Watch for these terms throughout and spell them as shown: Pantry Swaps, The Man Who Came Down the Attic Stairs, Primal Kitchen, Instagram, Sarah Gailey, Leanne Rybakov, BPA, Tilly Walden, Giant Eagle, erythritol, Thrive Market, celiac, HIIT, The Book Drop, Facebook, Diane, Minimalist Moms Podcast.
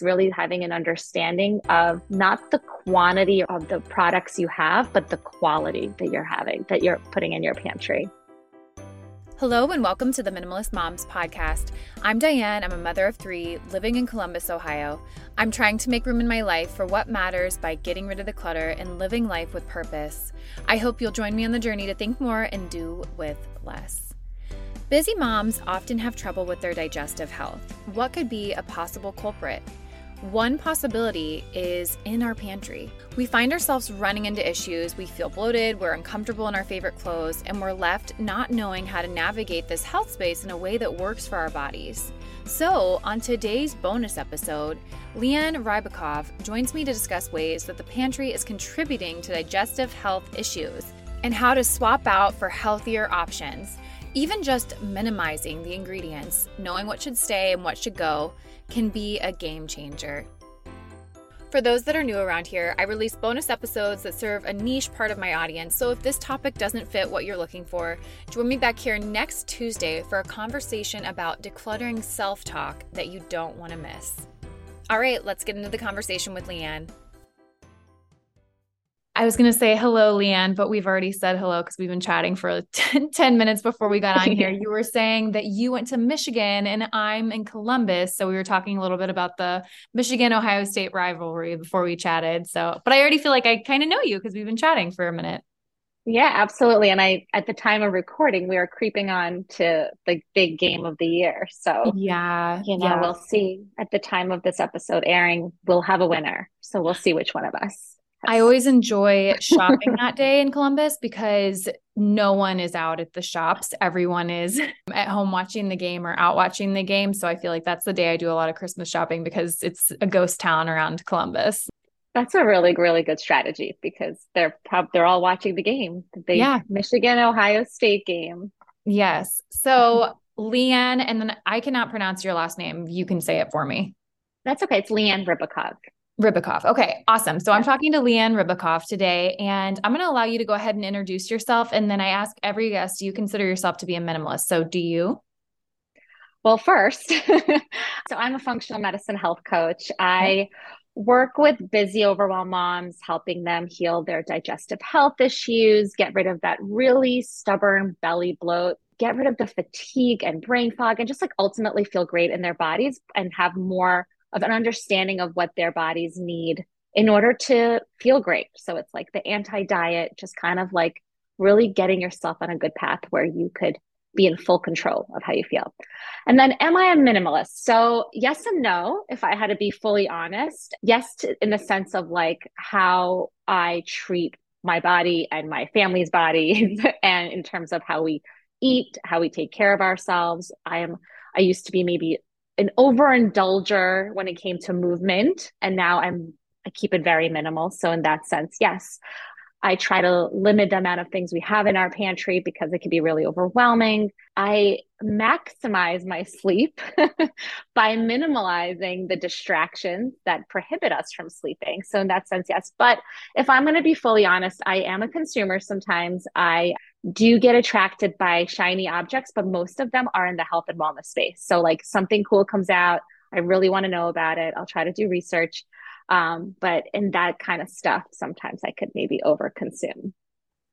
it's really having an understanding of not the quantity of the products you have, but the quality that you're having, that you're putting in your pantry. Hello and welcome to the Minimalist Moms Podcast. I'm Diane. I'm a mother of three living in Columbus, Ohio. I'm trying to make room in my life for what matters by getting rid of the clutter and living life with purpose. I hope you'll join me on the journey to think more and do with less. Busy moms often have trouble with their digestive health. What could be a possible culprit? One possibility is in our pantry. We find ourselves running into issues, we feel bloated, we're uncomfortable in our favorite clothes, and we're left not knowing how to navigate this health space in a way that works for our bodies. So, on today's bonus episode, Leanne Rybakov joins me to discuss ways that the pantry is contributing to digestive health issues and how to swap out for healthier options. Even just minimizing the ingredients, knowing what should stay and what should go, can be a game changer. For those that are new around here, I release bonus episodes that serve a niche part of my audience, so if this topic doesn't fit what you're looking for, join me back here next Tuesday for a conversation about decluttering self-talk that you don't want to miss. All right, let's get into the conversation with Leanne. I was going to say hello, Leanne, but we've already said hello because we've been chatting for 10 minutes before we got on here. You were saying that you went to Michigan and I'm in Columbus. So we were talking a little bit about the Michigan-Ohio State rivalry before we chatted. So, but I already feel like I kind of know you because we've been chatting for a minute. Yeah, absolutely. And at the time of recording, we are creeping on to the big game of the year. So yeah, we'll see at the time of this episode airing, we'll have a winner. So we'll see which one of us. I always enjoy shopping that day in Columbus because no one is out at the shops. Everyone is at home watching the game or out watching the game. So I feel like that's the day I do a lot of Christmas shopping because it's a ghost town around Columbus. That's a really, really good strategy because they're all watching the game. Michigan, Ohio State game. Yes. So Leanne, and then I cannot pronounce your last name. You can say it for me. That's okay. It's Leanne Rybakov. Rybakov. Okay. Awesome. So I'm talking to Leanne Rybakov today, and I'm going to allow you to go ahead and introduce yourself. And then I ask every guest, do you consider yourself to be a minimalist? So do you? Well, first, so I'm a functional medicine health coach. I work with busy, overwhelmed moms, helping them heal their digestive health issues, get rid of that really stubborn belly bloat, get rid of the fatigue and brain fog, and just like ultimately feel great in their bodies and have more of an understanding of what their bodies need in order to feel great. So it's like the anti-diet, just kind of like really getting yourself on a good path where you could be in full control of how you feel. And then, am I a minimalist? So yes and no, if I had to be fully honest. Yes, in the sense of like how I treat my body and my family's body, and in terms of how we eat, how we take care of ourselves. I used to be maybe an overindulger when it came to movement. And now I keep it very minimal. So in that sense, yes, I try to limit the amount of things we have in our pantry because it can be really overwhelming. I maximize my sleep by minimalizing the distractions that prohibit us from sleeping. So in that sense, yes. But if I'm going to be fully honest, I am a consumer. Sometimes I do get attracted by shiny objects, but most of them are in the health and wellness space. So like something cool comes out, I really want to know about it. I'll try to do research. But in that kind of stuff, sometimes I could maybe overconsume.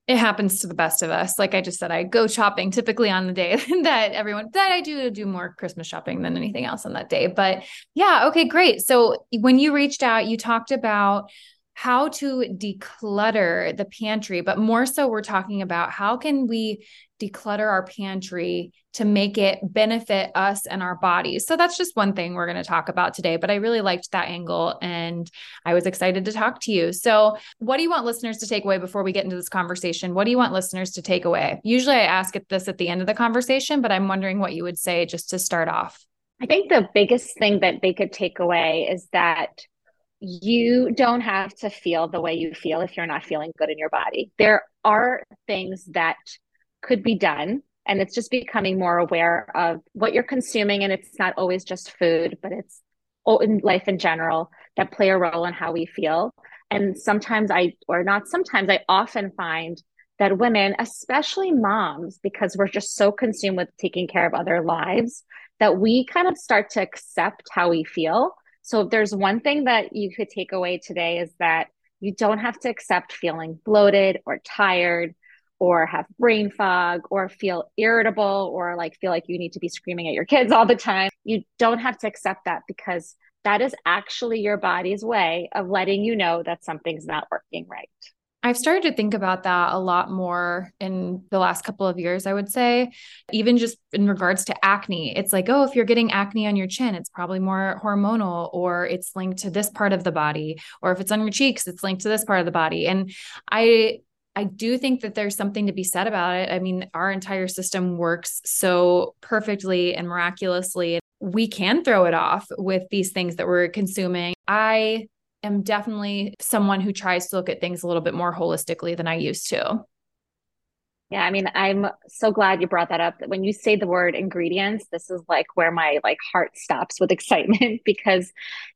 It happens to the best of us. Like I just said, I go shopping typically on the day that I do more Christmas shopping than anything else on that day. But yeah, okay, great. So when you reached out, you talked about how to declutter the pantry, but more so we're talking about how can we declutter our pantry to make it benefit us and our bodies. So that's just one thing we're going to talk about today, but I really liked that angle and I was excited to talk to you. So what do you want listeners to take away before we get into this conversation? What do you want listeners to take away? Usually I ask this at the end of the conversation, but I'm wondering what you would say just to start off. I think the biggest thing that they could take away is that you don't have to feel the way you feel if you're not feeling good in your body. There are things that could be done, and it's just becoming more aware of what you're consuming. And it's not always just food, but it's in life in general that play a role in how we feel. And I often find that women, especially moms, because we're just so consumed with taking care of other lives, that we kind of start to accept how we feel. So if there's one thing that you could take away today is that you don't have to accept feeling bloated or tired or have brain fog or feel irritable or like feel like you need to be screaming at your kids all the time. You don't have to accept that, because that is actually your body's way of letting you know that something's not working right. I've started to think about that a lot more in the last couple of years, I would say, even just in regards to acne. It's like, oh, if you're getting acne on your chin, it's probably more hormonal, or it's linked to this part of the body, or if it's on your cheeks, it's linked to this part of the body. And I do think that there's something to be said about it. I mean, our entire system works so perfectly and miraculously. We can throw it off with these things that we're consuming. I'm definitely someone who tries to look at things a little bit more holistically than I used to. Yeah. I mean, I'm so glad you brought that up. When you say the word ingredients, this is like where my heart stops with excitement, because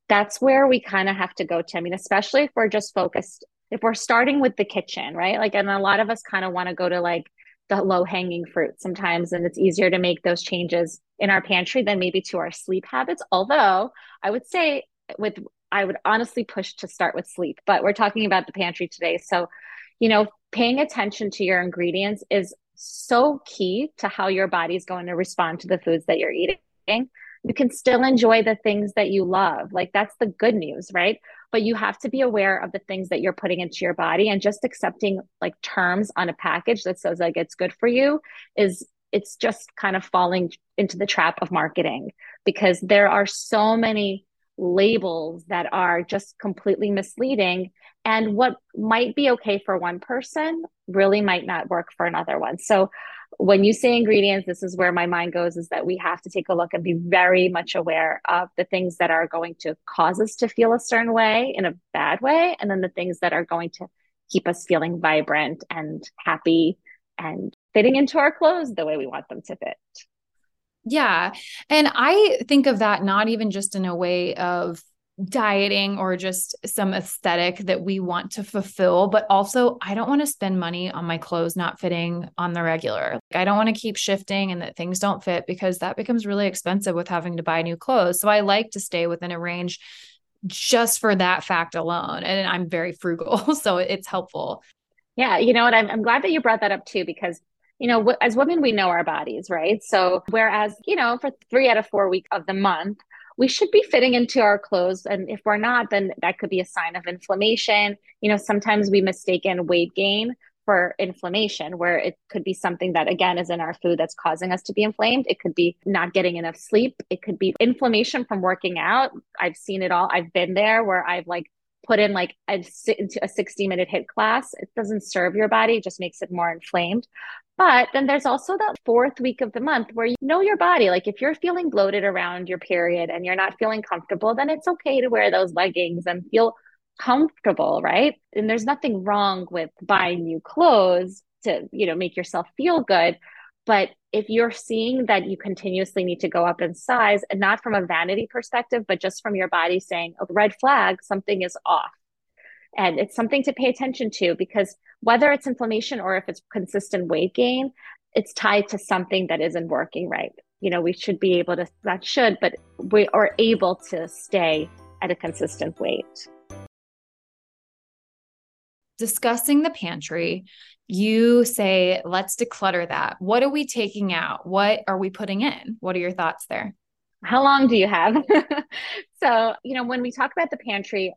that's where we kind of have to go to. I mean, especially if we're just focused, if we're starting with the kitchen, right? And a lot of us kind of want to go to the low hanging fruit sometimes. And it's easier to make those changes in our pantry than maybe to our sleep habits. Although I would say I would honestly push to start with sleep, but we're talking about the pantry today. So, paying attention to your ingredients is so key to how your body's going to respond to the foods that you're eating. You can still enjoy the things that you love. That's the good news, right? But you have to be aware of the things that you're putting into your body, and just accepting terms on a package that says it's good for you it's just kind of falling into the trap of marketing, because there are so many labels that are just completely misleading, and what might be okay for one person really might not work for another one. So when you say ingredients, this is where my mind goes, is that we have to take a look and be very much aware of the things that are going to cause us to feel a certain way in a bad way, and then the things that are going to keep us feeling vibrant and happy and fitting into our clothes the way we want them to fit. Yeah. And I think of that not even just in a way of dieting or just some aesthetic that we want to fulfill, but also I don't want to spend money on my clothes not fitting on the regular. I don't want to keep shifting and that things don't fit, because that becomes really expensive with having to buy new clothes. So I like to stay within a range just for that fact alone. And I'm very frugal, so it's helpful. Yeah. You know what? I'm glad that you brought that up too, because as women, we know our bodies, right? So whereas, for 3 out of 4 weeks of the month, we should be fitting into our clothes. And if we're not, then that could be a sign of inflammation. Sometimes we mistake weight gain for inflammation, where it could be something that, again, is in our food that's causing us to be inflamed. It could be not getting enough sleep. It could be inflammation from working out. I've seen it all. I've been there, where I've put in into a 60-minute HIIT class. It doesn't serve your body. It just makes it more inflamed. But then there's also that 4th week of the month where you know your body. If you're feeling bloated around your period and you're not feeling comfortable, then it's okay to wear those leggings and feel comfortable, right? And there's nothing wrong with buying new clothes to, make yourself feel good. But if you're seeing that you continuously need to go up in size, and not from a vanity perspective, but just from your body saying, oh, red flag, something is off. And it's something to pay attention to, because whether it's inflammation or if it's consistent weight gain, it's tied to something that isn't working right. We should be able to, but we are able to stay at a consistent weight. Discussing the pantry, you say, let's declutter that. What are we taking out? What are we putting in? What are your thoughts there? How long do you have? So, when we talk about the pantry,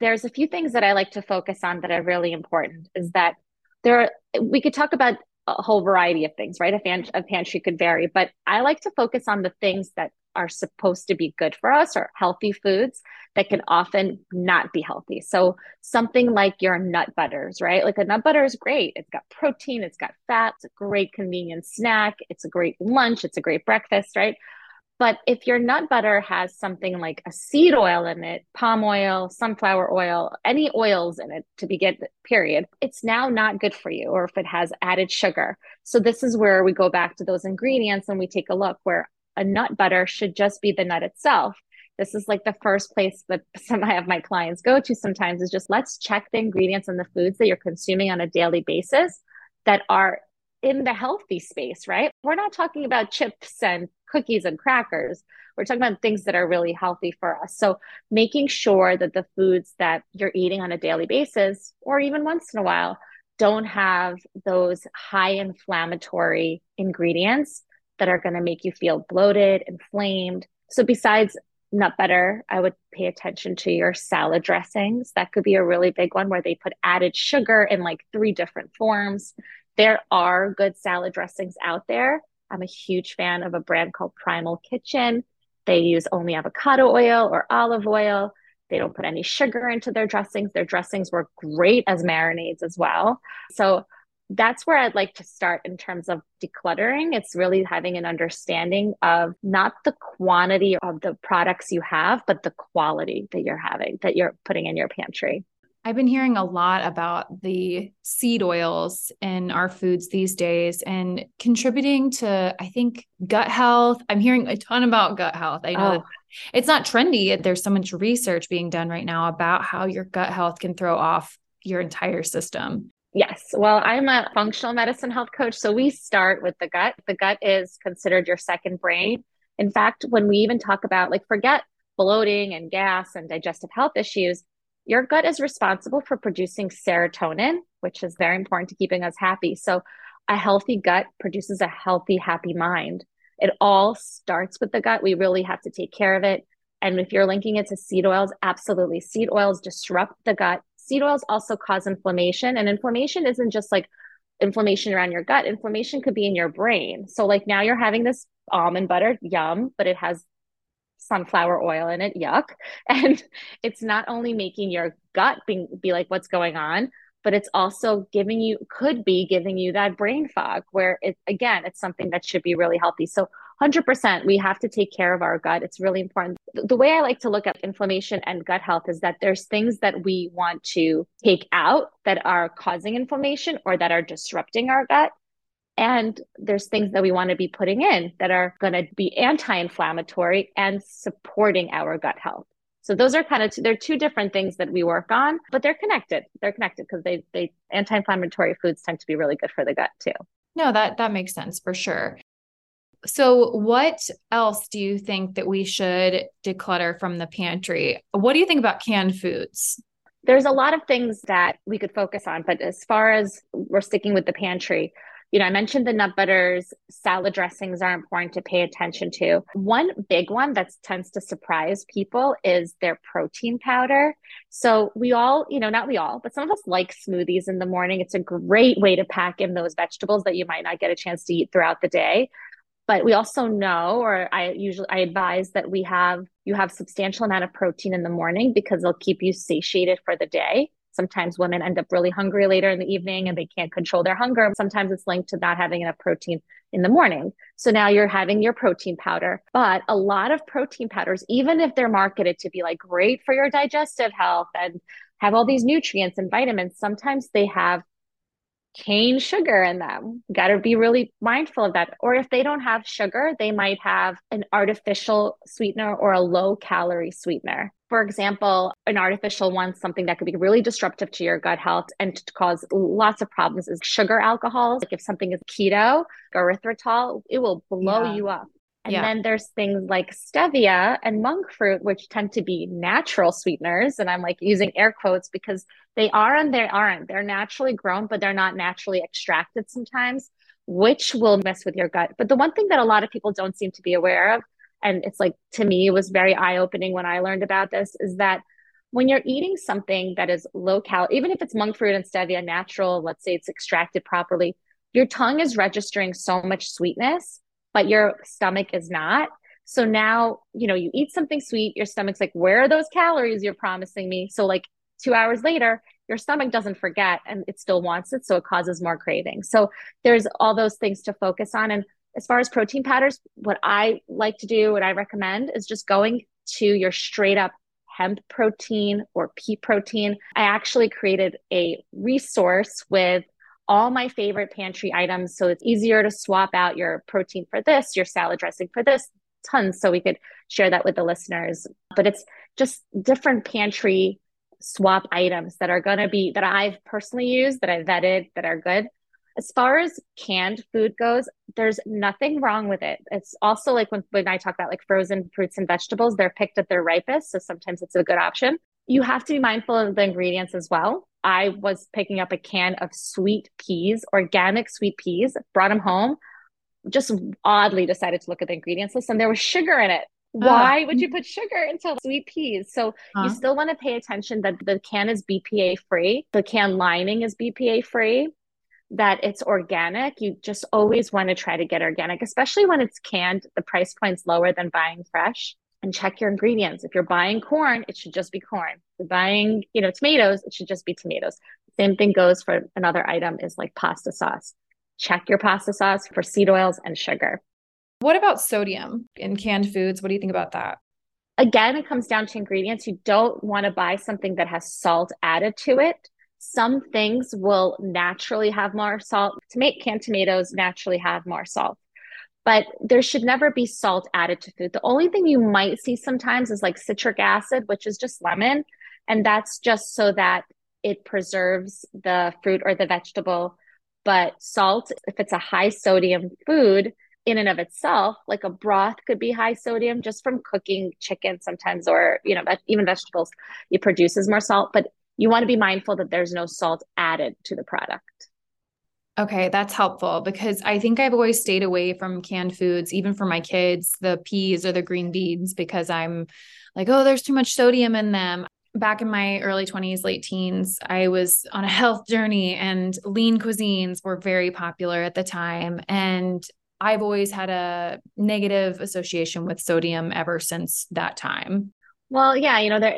there's a few things that I like to focus on that are really important, is that we could talk about a whole variety of things, right? A pantry could vary, but I like to focus on the things that are supposed to be good for us, or healthy foods that can often not be healthy. So something like your nut butters, right? A nut butter is great. It's got protein, it's got fat, it's a great convenient snack, it's a great lunch, it's a great breakfast, right? But if your nut butter has something like a seed oil in it, palm oil, sunflower oil, any oils in it to begin, period, it's now not good for you, or if it has added sugar. So this is where we go back to those ingredients and we take a look, where a nut butter should just be the nut itself. This is the first place that I have my clients go to sometimes, is just let's check the ingredients and the foods that you're consuming on a daily basis that are in the healthy space, right? We're not talking about chips and cookies and crackers. We're talking about things that are really healthy for us. So making sure that the foods that you're eating on a daily basis, or even once in a while, don't have those high inflammatory ingredients that are going to make you feel bloated, inflamed. So besides nut butter, I would pay attention to your salad dressings. That could be a really big one where they put added sugar in like 3 different forms. There are good salad dressings out there. I'm a huge fan of a brand called Primal Kitchen. They use only avocado oil or olive oil. They don't put any sugar into their dressings. Their dressings work great as marinades as well. So that's where I'd like to start in terms of decluttering. It's really having an understanding of not the quantity of the products you have, but the quality that you're having, that you're putting in your pantry. I've been hearing a lot about the seed oils in our foods these days and contributing to, I think, gut health. I'm hearing a ton about gut health. I know that it's not trendy. There's so much research being done right now about how your gut health can throw off your entire system. Yes. Well, I'm a functional medicine health coach. So we start with the gut. The gut is considered your second brain. In fact, when we even talk about, like, forget bloating and gas and digestive health issues, your gut is responsible for producing serotonin, which is very important to keeping us happy. So a healthy gut produces a healthy, happy mind. It all starts with the gut. We really have to take care of it. And if you're linking it to seed oils, absolutely. Seed oils disrupt the gut. Seed oils also cause inflammation. And inflammation isn't just like inflammation around your gut. Inflammation could be in your brain. So like now you're having this almond butter, yum, but it has sunflower oil in it, yuck. And it's not only making your gut be like, what's going on, but it's also could be giving you that brain fog where it's something that should be really healthy. So 100%, we have to take care of our gut. It's really important. The way I like to look at inflammation and gut health is that there's things that we want to take out that are causing inflammation or that are disrupting our gut. And there's things that we want to be putting in that are going to be anti-inflammatory and supporting our gut health. So those are they're 2 different things that we work on, but they're connected. They're connected because they anti-inflammatory foods tend to be really good for the gut too. No, that makes sense for sure. So what else do you think that we should declutter from the pantry? What do you think about canned foods? There's a lot of things that we could focus on, but as far as we're sticking with the pantry, I mentioned the nut butters, salad dressings are important to pay attention to. One big one that tends to surprise people is their protein powder. So we all, not we all, but some of us like smoothies in the morning. It's a great way to pack in those vegetables that you might not get a chance to eat throughout the day. But we also know, or I advise that you have substantial amount of protein in the morning because they'll keep you satiated for the day. Sometimes women end up really hungry later in the evening and they can't control their hunger. Sometimes it's linked to not having enough protein in the morning. So now you're having your protein powder, but a lot of protein powders, even if they're marketed to be like great for your digestive health and have all these nutrients and vitamins, sometimes they have cane sugar in them. Got to be really mindful of that. Or if they don't have sugar, they might have an artificial sweetener or a low calorie sweetener. For example, an artificial one, something that could be really disruptive to your gut health and to cause lots of problems is sugar alcohols. Like if something is keto, erythritol, it will blow you up. And then there's things like stevia and monk fruit, which tend to be natural sweeteners. And I'm like using air quotes because they are and they aren't. They're naturally grown, but they're not naturally extracted sometimes, which will mess with your gut. But the one thing that a lot of people don't seem to be aware of, and it's like, to me, it was very eye-opening when I learned about this, is that when you're eating something that is low-cal, even if it's monk fruit and stevia natural, let's say it's extracted properly, your tongue is registering so much sweetness, but your stomach is not. So now, you eat something sweet, your stomach's like, where are those calories you're promising me? So like 2 hours later, your stomach doesn't forget and it still wants it. So it causes more craving. So there's all those things to focus on. And as far as protein powders, what I like to do, what I recommend is just going to your straight up hemp protein or pea protein. I actually created a resource with all my favorite pantry items. So it's easier to swap out your protein for this, your salad dressing for this, tons. So we could share that with the listeners. But it's just different pantry swap items that are going to be, that I've personally used, that I vetted, that are good. As far as canned food goes, there's nothing wrong with it. It's also like when I talk about like frozen fruits and vegetables, they're picked at their ripest. So sometimes it's a good option. You have to be mindful of the ingredients as well. I was picking up a can of sweet peas, organic sweet peas, brought them home, just oddly decided to look at the ingredients list and there was sugar in it. Why would you put sugar into sweet peas? So you still want to pay attention that the can is BPA free. The can lining is BPA free, that it's organic. You just always want to try to get organic, especially when it's canned. The price point's lower than buying fresh. And check your ingredients. If you're buying corn, it should just be corn. If you're buying, tomatoes, it should just be tomatoes. Same thing goes for another item is like pasta sauce. Check your pasta sauce for seed oils and sugar. What about sodium in canned foods? What do you think about that? Again, it comes down to ingredients. You don't want to buy something that has salt added to it. Some things will naturally have more salt. To make canned tomatoes naturally have more salt. But there should never be salt added to food. The only thing you might see sometimes is like citric acid, which is just lemon. And that's just so that it preserves the fruit or the vegetable. But salt, if it's a high sodium food in and of itself, like a broth could be high sodium just from cooking chicken sometimes, or, even vegetables, it produces more salt. But you want to be mindful that there's no salt added to the product. Okay. That's helpful because I think I've always stayed away from canned foods, even for my kids, the peas or the green beans, because I'm like, oh, there's too much sodium in them. Back in my early 20s, late teens, I was on a health journey and lean cuisines were very popular at the time. And I've always had a negative association with sodium ever since that time. Well, yeah, there,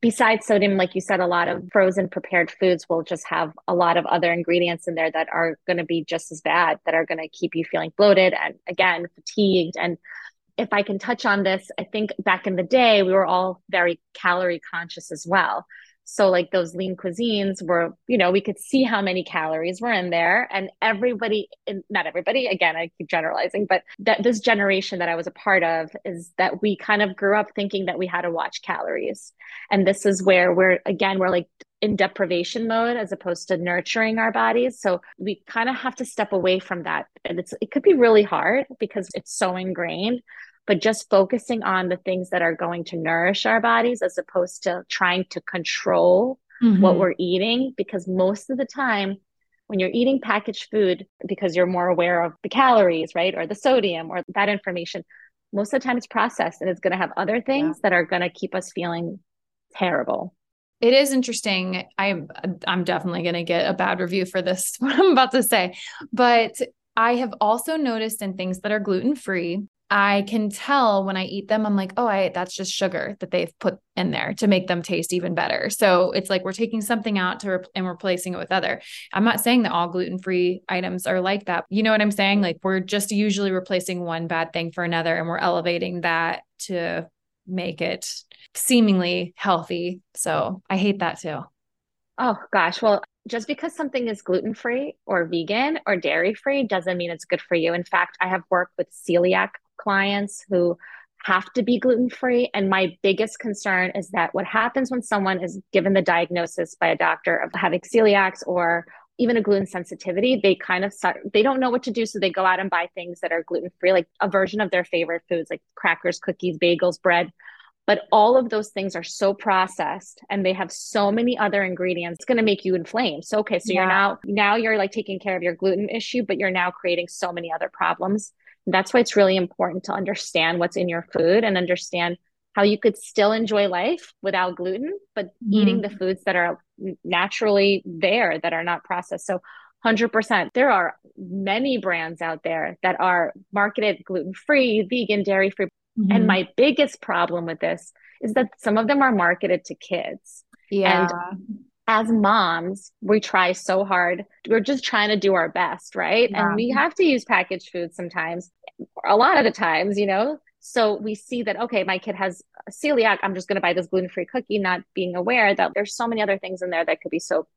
besides sodium, like you said, a lot of frozen prepared foods will just have a lot of other ingredients in there that are going to be just as bad, that are going to keep you feeling bloated and, again, fatigued. And if I can touch on this, I think back in the day, we were all very calorie conscious as well. So like those lean cuisines were, we could see how many calories were in there, and not everybody, again, I keep generalizing, but that this generation that I was a part of is that we kind of grew up thinking that we had to watch calories. And this is where we're like in deprivation mode as opposed to nurturing our bodies. So we kind of have to step away from that. And it could be really hard because it's so ingrained. But just focusing on the things that are going to nourish our bodies as opposed to trying to control what we're eating. Because most of the time when you're eating packaged food, because you're more aware of the calories, right? Or the sodium or that information, most of the time it's processed and it's going to have other things that are going to keep us feeling terrible. It is interesting. I'm definitely going to get a bad review for this, what I'm about to say. But I have also noticed in things that are gluten-free, I can tell when I eat them, I'm like, oh, that's just sugar that they've put in there to make them taste even better. So it's like we're taking something out and replacing it with other. I'm not saying that all gluten-free items are like that. You know what I'm saying? Like we're just usually replacing one bad thing for another, and we're elevating that to make it seemingly healthy. So I hate that too. Oh gosh. Well, just because something is gluten-free or vegan or dairy-free doesn't mean it's good for you. In fact, I have worked with celiac clients who have to be gluten-free. And my biggest concern is that what happens when someone is given the diagnosis by a doctor of having celiacs or even a gluten sensitivity, they don't know what to do. So they go out and buy things that are gluten-free, like a version of their favorite foods, like crackers, cookies, bagels, bread. But all of those things are so processed and they have so many other ingredients. It's going to make you inflamed. So, you're now you're like taking care of your gluten issue, but you're now creating so many other problems. That's why it's really important to understand what's in your food and understand how you could still enjoy life without gluten, but eating the foods that are naturally there, that are not processed. So 100%, there are many brands out there that are marketed gluten-free, vegan, dairy-free. Mm-hmm. And my biggest problem with this is that some of them are marketed to kids. Yeah. And as moms, we try so hard. We're just trying to do our best, right? Yeah. And we have to use packaged food sometimes, a lot of the times, So we see that, okay, my kid has a celiac. I'm just going to buy this gluten-free cookie, not being aware that there's so many other things in there that could be so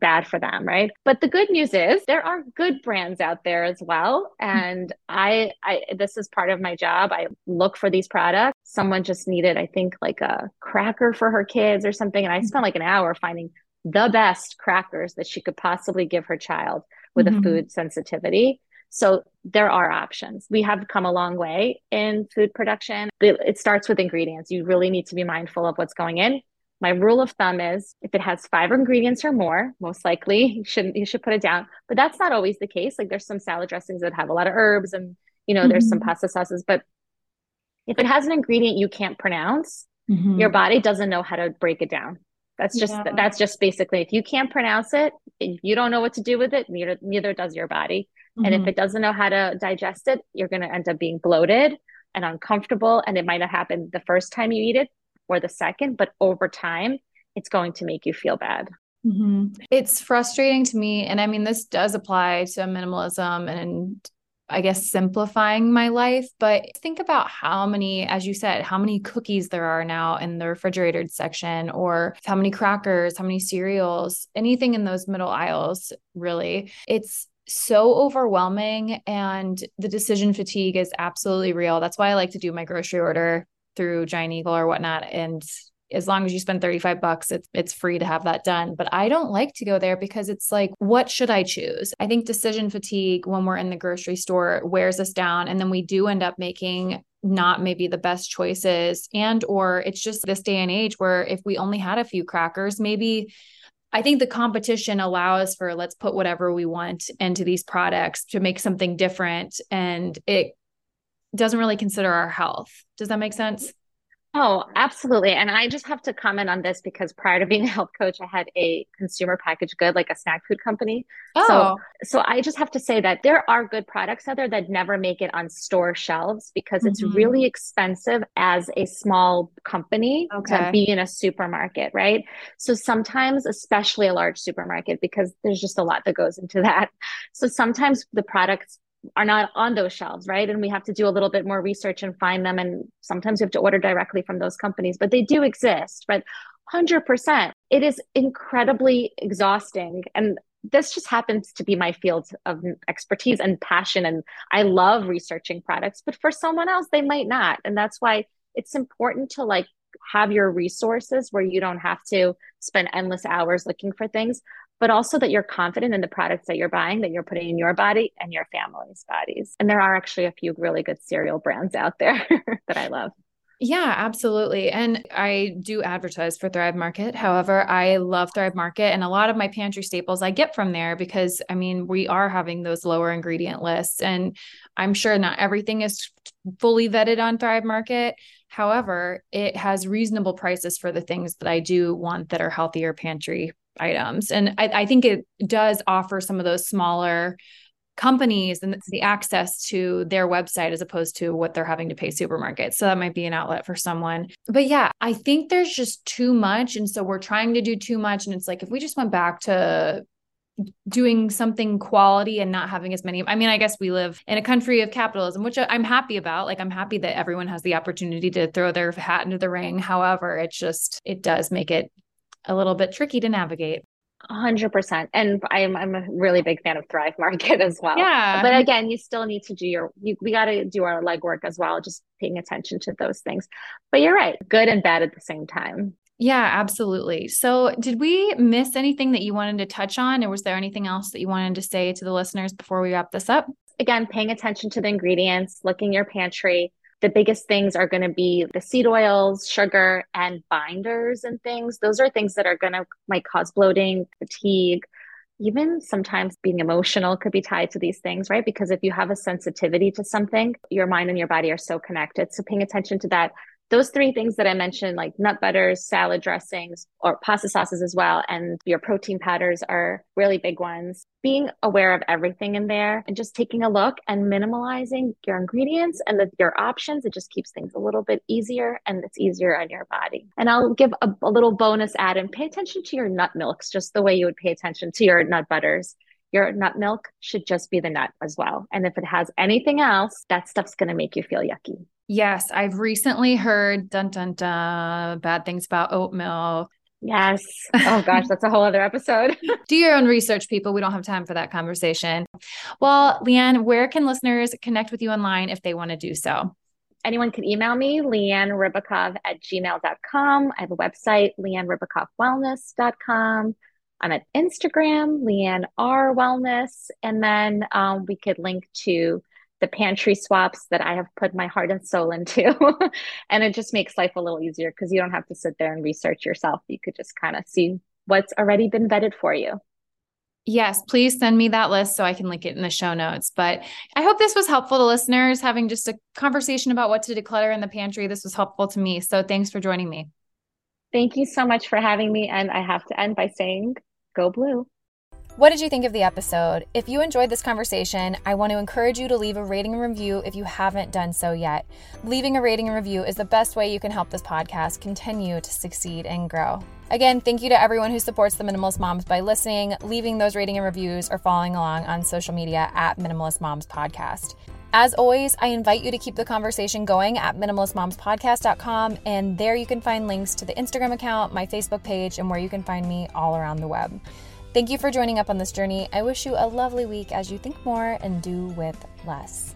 bad for them, right? But the good news is there are good brands out there as well. And I this is part of my job. I look for these products. Someone just needed, I think, like a cracker for her kids or something. And I spent like an hour finding the best crackers that she could possibly give her child with a food sensitivity. So there are options. We have come a long way in food production. It starts with ingredients. You really need to be mindful of what's going in. My rule of thumb is if it has 5 ingredients or more, most likely you should put it down. But that's not always the case. Like there's some salad dressings that have a lot of herbs and, you know, there's some pasta sauces. But if it has an ingredient you can't pronounce, your body doesn't know how to break it down. That's just basically, if you can't pronounce it, if you don't know what to do with it, neither does your body. And if it doesn't know how to digest it, you're going to end up being bloated and uncomfortable. And it might not happen the first time you eat it or the second, but over time, it's going to make you feel bad. It's frustrating to me. And I mean, this does apply to minimalism and I guess simplifying my life, but think about how many, as you said, how many cookies there are now in the refrigerated section, or how many crackers, how many cereals, anything in those middle aisles, really. It's so overwhelming, and the decision fatigue is absolutely real. That's why I like to do my grocery order through Giant Eagle or whatnot. And as long as you spend $35, it's free to have that done. But I don't like to go there because it's like, what should I choose? I think decision fatigue when we're in the grocery store wears us down. And then we do end up making not maybe the best choices, and, or it's just this day and age where if we only had a few crackers, maybe I think the competition allows for, let's put whatever we want into these products to make something different. And it doesn't really consider our health. Does that make sense? Oh, absolutely. And I just have to comment on this because prior to being a health coach, I had a consumer packaged good, like a snack food company. So I just have to say that there are good products out there that never make it on store shelves because it's really expensive as a small company to be in a supermarket, right? So sometimes, especially a large supermarket, because there's just a lot that goes into that. So sometimes the products are not on those shelves, right? And we have to do a little bit more research and find them. And sometimes we have to order directly from those companies, but they do exist, right? 100%. It is incredibly exhausting. And this just happens to be my field of expertise and passion. And I love researching products, but for someone else, they might not. And that's why it's important to like have your resources where you don't have to spend endless hours looking for things, but also that you're confident in the products that you're buying, that you're putting in your body and your family's bodies. And there are actually a few really good cereal brands out there that I love. Yeah, absolutely. And I do advertise for Thrive Market. However, I love Thrive Market, and a lot of my pantry staples I get from there because, I mean, we are having those lower ingredient lists, and I'm sure not everything is fully vetted on Thrive Market. However, it has reasonable prices for the things that I do want that are healthier pantry items. And I think it does offer some of those smaller companies and the access to their website as opposed to what they're having to pay supermarkets. So that might be an outlet for someone. But yeah, I think there's just too much. And so we're trying to do too much. And it's like, if we just went back to doing something quality and not having as many, I mean, I guess we live in a country of capitalism, which I'm happy about. Like, I'm happy that everyone has the opportunity to throw their hat into the ring. However, it does make it a little bit tricky to navigate. 100%. And I'm a really big fan of Thrive Market as well. Yeah. But again, you still need to do we got to do our legwork as well, just paying attention to those things. But you're right, good and bad at the same time. Yeah, absolutely. So did we miss anything that you wanted to touch on, or was there anything else that you wanted to say to the listeners before we wrap this up? Again, paying attention to the ingredients, looking your pantry. The biggest things are going to be the seed oils, sugar, and binders and things. Those are things that are going to might cause bloating, fatigue, even sometimes being emotional could be tied to these things, right? Because if you have a sensitivity to something, your mind and your body are so connected. So paying attention to that. Those 3 things that I mentioned, like nut butters, salad dressings, or pasta sauces as well, and your protein powders are really big ones. Being aware of everything in there and just taking a look and minimalizing your ingredients and your options. It just keeps things a little bit easier, and it's easier on your body. And I'll give a little bonus add and pay attention to your nut milks, just the way you would pay attention to your nut butters. Your nut milk should just be the nut as well. And if it has anything else, that stuff's going to make you feel yucky. Yes. I've recently heard bad things about oat milk. Yes. Oh gosh, that's a whole other episode. Do your own research, people. We don't have time for that conversation. Well, Leanne, where can listeners connect with you online if they want to do so? Anyone can email me, leannerybakov@gmail.com. I have a website, leannerybakofwellness.com. I'm at Instagram, Leanne R Wellness. And then we could link to the pantry swaps that I have put my heart and soul into. And it just makes life a little easier because you don't have to sit there and research yourself. You could just kind of see what's already been vetted for you. Yes, please send me that list so I can link it in the show notes. But I hope this was helpful to listeners, having just a conversation about what to declutter in the pantry. This was helpful to me. So thanks for joining me. Thank you so much for having me. And I have to end by saying, go blue. What did you think of the episode? If you enjoyed this conversation, I want to encourage you to leave a rating and review if you haven't done so yet. Leaving a rating and review is the best way you can help this podcast continue to succeed and grow. Again, thank you to everyone who supports the Minimalist Moms by listening, leaving those rating and reviews, or following along on social media at Minimalist Moms Podcast. As always, I invite you to keep the conversation going at minimalistmomspodcast.com, and there you can find links to the Instagram account, my Facebook page, and where you can find me all around the web. Thank you for joining up on this journey. I wish you a lovely week as you think more and do with less.